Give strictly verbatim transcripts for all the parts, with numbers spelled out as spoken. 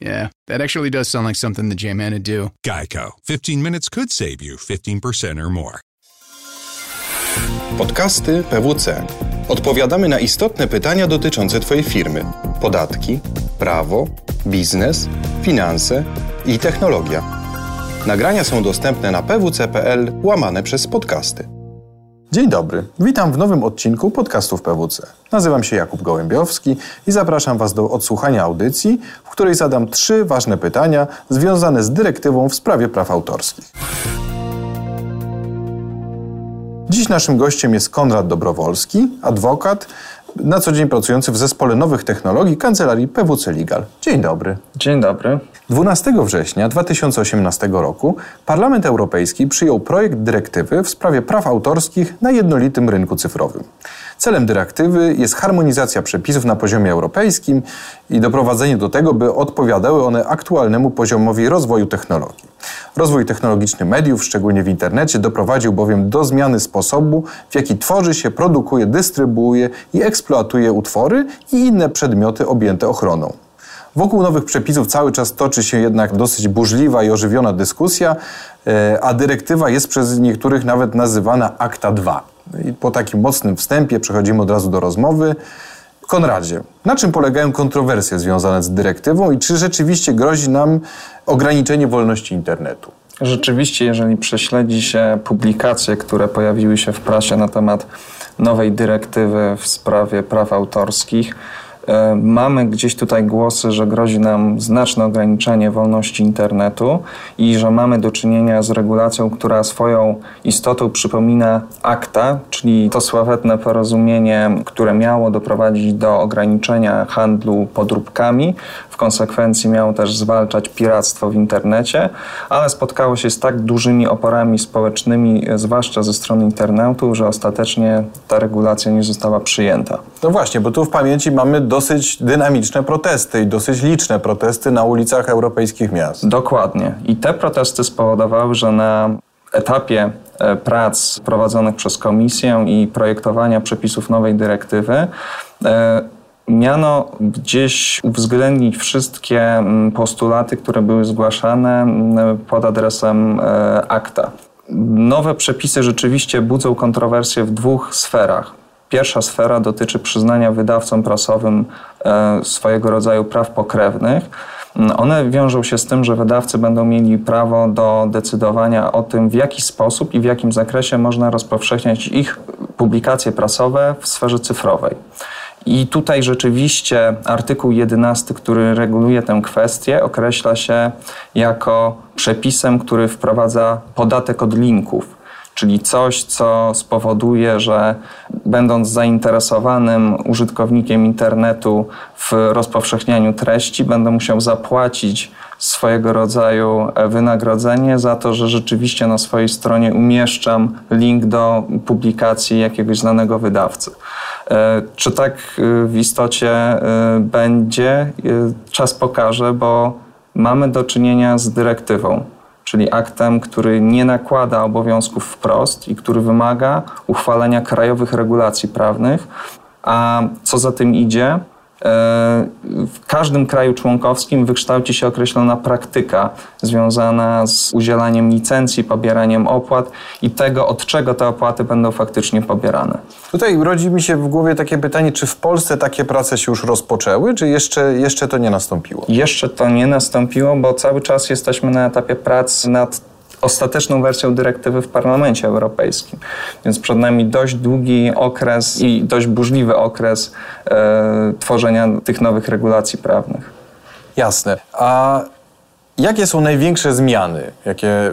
Yeah, that actually does sound like something the J-Man would do. Geico. fifteen minutes could save you fifteen percent or more. Podcasty P W C. Odpowiadamy na istotne pytania dotyczące Twojej firmy. Podatki, prawo, biznes, finanse i technologia. Nagrania są dostępne na pwc.pl łamane przez podcasty. Dzień dobry, witam w nowym odcinku podcastów P W C. Nazywam się Jakub Gołębiowski i zapraszam Was do odsłuchania audycji, w której zadam trzy ważne pytania związane z dyrektywą w sprawie praw autorskich. Dziś naszym gościem jest Konrad Dobrowolski, adwokat, na co dzień pracujący w Zespole Nowych Technologii Kancelarii P W C Legal. Dzień dobry. Dzień dobry. dwunastego września dwa tysiące osiemnastego roku Parlament Europejski przyjął projekt dyrektywy w sprawie praw autorskich na jednolitym rynku cyfrowym. Celem dyrektywy jest harmonizacja przepisów na poziomie europejskim i doprowadzenie do tego, by odpowiadały one aktualnemu poziomowi rozwoju technologii. Rozwój technologiczny mediów, szczególnie w internecie, doprowadził bowiem do zmiany sposobu, w jaki tworzy się, produkuje, dystrybuuje i eksploatuje utwory i inne przedmioty objęte ochroną. Wokół nowych przepisów cały czas toczy się jednak dosyć burzliwa i ożywiona dyskusja, a dyrektywa jest przez niektórych nawet nazywana ACTA dwa. I po takim mocnym wstępie przechodzimy od razu do rozmowy. Konradzie, na czym polegają kontrowersje związane z dyrektywą i czy rzeczywiście grozi nam ograniczenie wolności internetu? Rzeczywiście, jeżeli prześledzi się publikacje, które pojawiły się w prasie na temat nowej dyrektywy w sprawie praw autorskich, mamy gdzieś tutaj głosy, że grozi nam znaczne ograniczenie wolności internetu i że mamy do czynienia z regulacją, która swoją istotą przypomina ACTA, czyli to sławetne porozumienie, które miało doprowadzić do ograniczenia handlu podróbkami. W konsekwencji miało też zwalczać piractwo w internecie, ale spotkało się z tak dużymi oporami społecznymi, zwłaszcza ze strony internetu, że ostatecznie ta regulacja nie została przyjęta. No właśnie, bo tu w pamięci mamy dosyć dynamiczne protesty i dosyć liczne protesty na ulicach europejskich miast. Dokładnie. I te protesty spowodowały, że na etapie prac prowadzonych przez Komisję i projektowania przepisów nowej dyrektywy miano gdzieś uwzględnić wszystkie postulaty, które były zgłaszane pod adresem ACTA. Nowe przepisy rzeczywiście budzą kontrowersje w dwóch sferach. Pierwsza sfera dotyczy przyznania wydawcom prasowym swojego rodzaju praw pokrewnych. One wiążą się z tym, że wydawcy będą mieli prawo do decydowania o tym, w jaki sposób i w jakim zakresie można rozpowszechniać ich publikacje prasowe w sferze cyfrowej. I tutaj rzeczywiście artykuł jedenasty, który reguluje tę kwestię, określa się jako przepisem, który wprowadza podatek od linków. Czyli coś, co spowoduje, że będąc zainteresowanym użytkownikiem internetu w rozpowszechnianiu treści, będę musiał zapłacić swojego rodzaju wynagrodzenie za to, że rzeczywiście na swojej stronie umieszczam link do publikacji jakiegoś znanego wydawcy. Czy tak w istocie będzie? Czas pokaże, bo mamy do czynienia z dyrektywą, czyli aktem, który nie nakłada obowiązków wprost i który wymaga uchwalenia krajowych regulacji prawnych. A co za tym idzie? W każdym kraju członkowskim wykształci się określona praktyka związana z udzielaniem licencji, pobieraniem opłat i tego, od czego te opłaty będą faktycznie pobierane. Tutaj rodzi mi się w głowie takie pytanie, czy w Polsce takie prace się już rozpoczęły, czy jeszcze, jeszcze to nie nastąpiło? Jeszcze to nie nastąpiło, bo cały czas jesteśmy na etapie prac nad ostateczną wersją dyrektywy w Parlamencie Europejskim. Więc przed nami dość długi okres i dość burzliwy okres e, tworzenia tych nowych regulacji prawnych. Jasne. A jakie są największe zmiany, jakie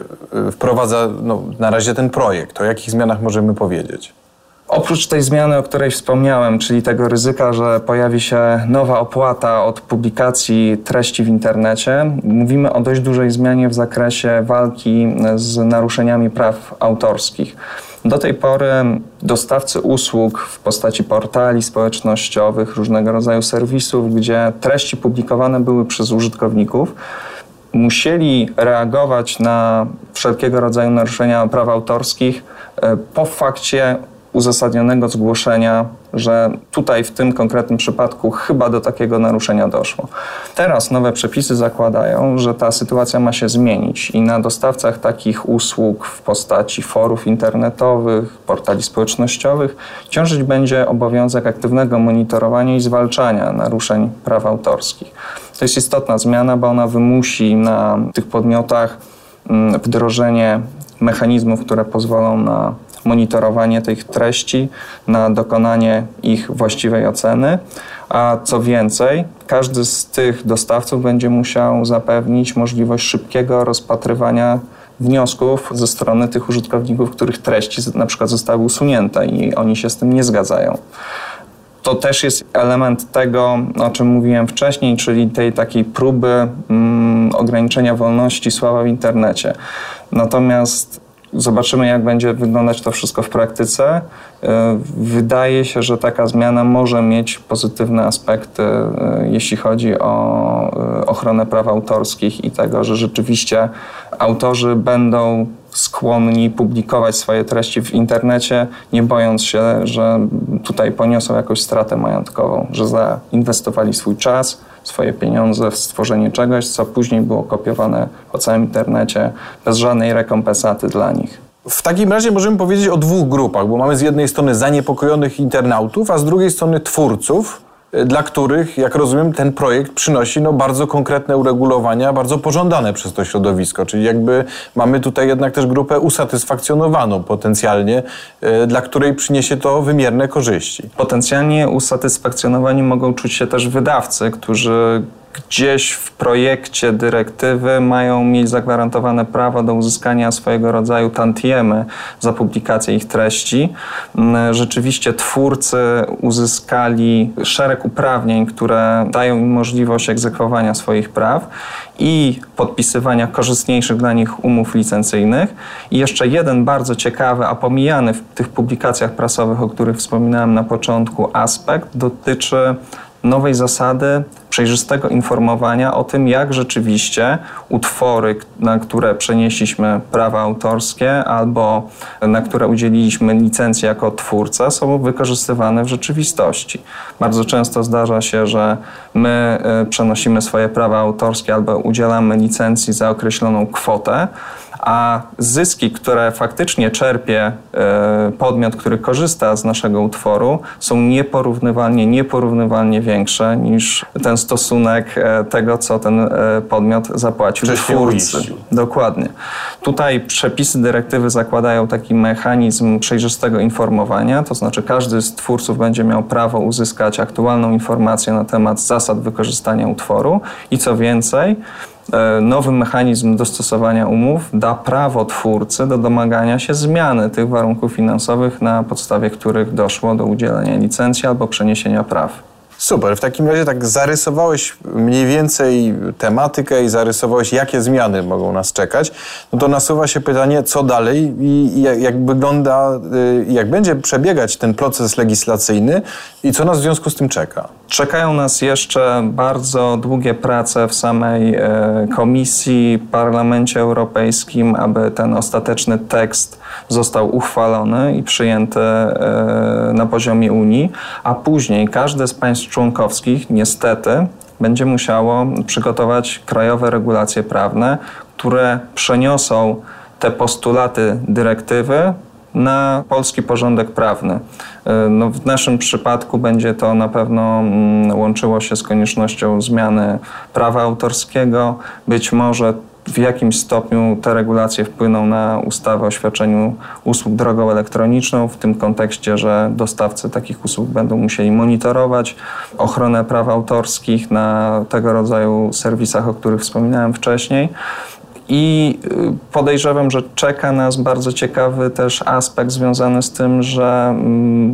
wprowadza no, na razie ten projekt? O jakich zmianach możemy powiedzieć? Oprócz tej zmiany, o której wspomniałem, czyli tego ryzyka, że pojawi się nowa opłata od publikacji treści w internecie, mówimy o dość dużej zmianie w zakresie walki z naruszeniami praw autorskich. Do tej pory dostawcy usług w postaci portali społecznościowych, różnego rodzaju serwisów, gdzie treści publikowane były przez użytkowników, musieli reagować na wszelkiego rodzaju naruszenia praw autorskich po fakcie uzasadnionego zgłoszenia, że tutaj w tym konkretnym przypadku chyba do takiego naruszenia doszło. Teraz nowe przepisy zakładają, że ta sytuacja ma się zmienić i na dostawcach takich usług w postaci forów internetowych, portali społecznościowych ciążyć będzie obowiązek aktywnego monitorowania i zwalczania naruszeń praw autorskich. To jest istotna zmiana, bo ona wymusi na tych podmiotach wdrożenie mechanizmów, które pozwolą na monitorowanie tych treści, na dokonanie ich właściwej oceny, a co więcej, każdy z tych dostawców będzie musiał zapewnić możliwość szybkiego rozpatrywania wniosków ze strony tych użytkowników, których treści na przykład zostały usunięte i oni się z tym nie zgadzają. To też jest element tego, o czym mówiłem wcześniej, czyli tej takiej próby mm, ograniczenia wolności słowa w internecie. Natomiast zobaczymy, jak będzie wyglądać to wszystko w praktyce. Wydaje się, że taka zmiana może mieć pozytywne aspekty, jeśli chodzi o ochronę praw autorskich i tego, że rzeczywiście autorzy będą skłonni publikować swoje treści w internecie, nie bojąc się, że tutaj poniosą jakąś stratę majątkową, że zainwestowali swój czas, swoje pieniądze w stworzenie czegoś, co później było kopiowane po całym internecie bez żadnej rekompensaty dla nich. W takim razie możemy powiedzieć o dwóch grupach, bo mamy z jednej strony zaniepokojonych internautów, a z drugiej strony twórców, dla których, jak rozumiem, ten projekt przynosi no, bardzo konkretne uregulowania, bardzo pożądane przez to środowisko. Czyli jakby mamy tutaj jednak też grupę usatysfakcjonowaną potencjalnie, dla której przyniesie to wymierne korzyści. Potencjalnie usatysfakcjonowani mogą czuć się też wydawcy, którzy gdzieś w projekcie dyrektywy mają mieć zagwarantowane prawo do uzyskania swojego rodzaju tantiemy za publikację ich treści. Rzeczywiście twórcy uzyskali szereg uprawnień, które dają im możliwość egzekwowania swoich praw i podpisywania korzystniejszych dla nich umów licencyjnych. I jeszcze jeden bardzo ciekawy, a pomijany w tych publikacjach prasowych, o których wspominałem na początku, aspekt dotyczy nowej zasady przejrzystego informowania o tym, jak rzeczywiście utwory, na które przenieśliśmy prawa autorskie albo na które udzieliliśmy licencji jako twórca, są wykorzystywane w rzeczywistości. Bardzo często zdarza się, że my przenosimy swoje prawa autorskie albo udzielamy licencji za określoną kwotę, a zyski, które faktycznie czerpie podmiot, który korzysta z naszego utworu, są nieporównywalnie, nieporównywalnie większe niż ten stosunek tego, co ten podmiot zapłacił twórcy. Dokładnie. Tutaj przepisy dyrektywy zakładają taki mechanizm przejrzystego informowania, to znaczy każdy z twórców będzie miał prawo uzyskać aktualną informację na temat zasad wykorzystania utworu i co więcej, nowy mechanizm dostosowania umów da prawo twórcy do domagania się zmiany tych warunków finansowych, na podstawie których doszło do udzielenia licencji albo przeniesienia praw. Super, w takim razie tak zarysowałeś mniej więcej tematykę i zarysowałeś, jakie zmiany mogą nas czekać. No to nasuwa się pytanie, co dalej i jak wygląda, jak będzie przebiegać ten proces legislacyjny i co nas w związku z tym czeka? Czekają nas jeszcze bardzo długie prace w samej Komisji, Parlamencie Europejskim, aby ten ostateczny tekst został uchwalony i przyjęty na poziomie Unii, a później każde z państw członkowskich niestety będzie musiało przygotować krajowe regulacje prawne, które przeniosą te postulaty dyrektywy na polski porządek prawny. No, w naszym przypadku będzie to na pewno łączyło się z koniecznością zmiany prawa autorskiego. Być może w jakim stopniu te regulacje wpłyną na ustawę o świadczeniu usług drogą elektroniczną, w tym kontekście, że dostawcy takich usług będą musieli monitorować ochronę praw autorskich na tego rodzaju serwisach, o których wspominałem wcześniej. I podejrzewam, że czeka nas bardzo ciekawy też aspekt związany z tym, że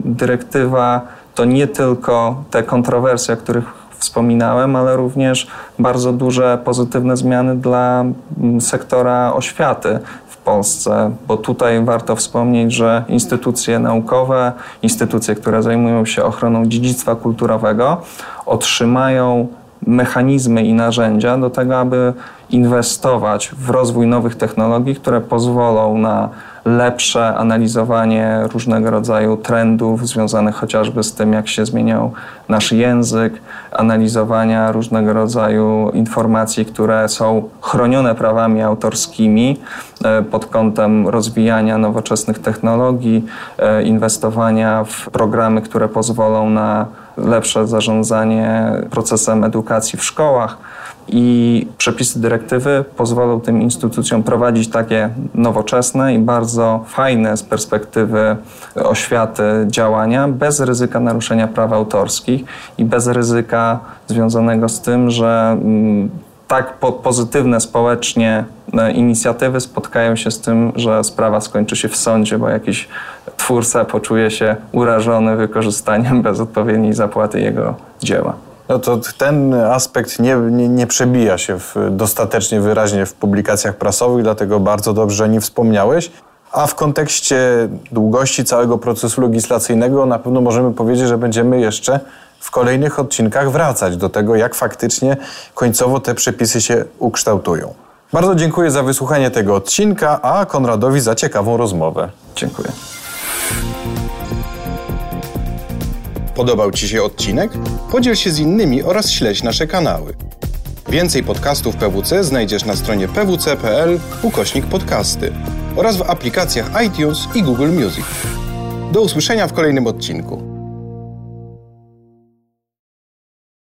dyrektywa to nie tylko te kontrowersje, o których wspominałem, ale również bardzo duże pozytywne zmiany dla sektora oświaty w Polsce, bo tutaj warto wspomnieć, że instytucje naukowe, instytucje, które zajmują się ochroną dziedzictwa kulturowego, otrzymają mechanizmy i narzędzia do tego, aby inwestować w rozwój nowych technologii, które pozwolą na lepsze analizowanie różnego rodzaju trendów związanych chociażby z tym, jak się zmieniał nasz język, analizowania różnego rodzaju informacji, które są chronione prawami autorskimi pod kątem rozwijania nowoczesnych technologii, inwestowania w programy, które pozwolą na lepsze zarządzanie procesem edukacji w szkołach. I przepisy dyrektywy pozwolą tym instytucjom prowadzić takie nowoczesne i bardzo fajne z perspektywy oświaty działania bez ryzyka naruszenia praw autorskich i bez ryzyka związanego z tym, że tak pozytywne społecznie inicjatywy spotkają się z tym, że sprawa skończy się w sądzie, bo jakiś twórca poczuje się urażony wykorzystaniem bez odpowiedniej zapłaty jego dzieła. No to ten aspekt nie, nie, nie przebija się w, dostatecznie wyraźnie w publikacjach prasowych, dlatego bardzo dobrze o nim wspomniałeś. A w kontekście długości całego procesu legislacyjnego na pewno możemy powiedzieć, że będziemy jeszcze w kolejnych odcinkach wracać do tego, jak faktycznie końcowo te przepisy się ukształtują. Bardzo dziękuję za wysłuchanie tego odcinka, a Konradowi za ciekawą rozmowę. Dziękuję. Podobał Ci się odcinek? Podziel się z innymi oraz śledź nasze kanały. Więcej podcastów P W C znajdziesz na stronie p w c kropka p l ukośnik podcasty oraz w aplikacjach iTunes i Google Music. Do usłyszenia w kolejnym odcinku.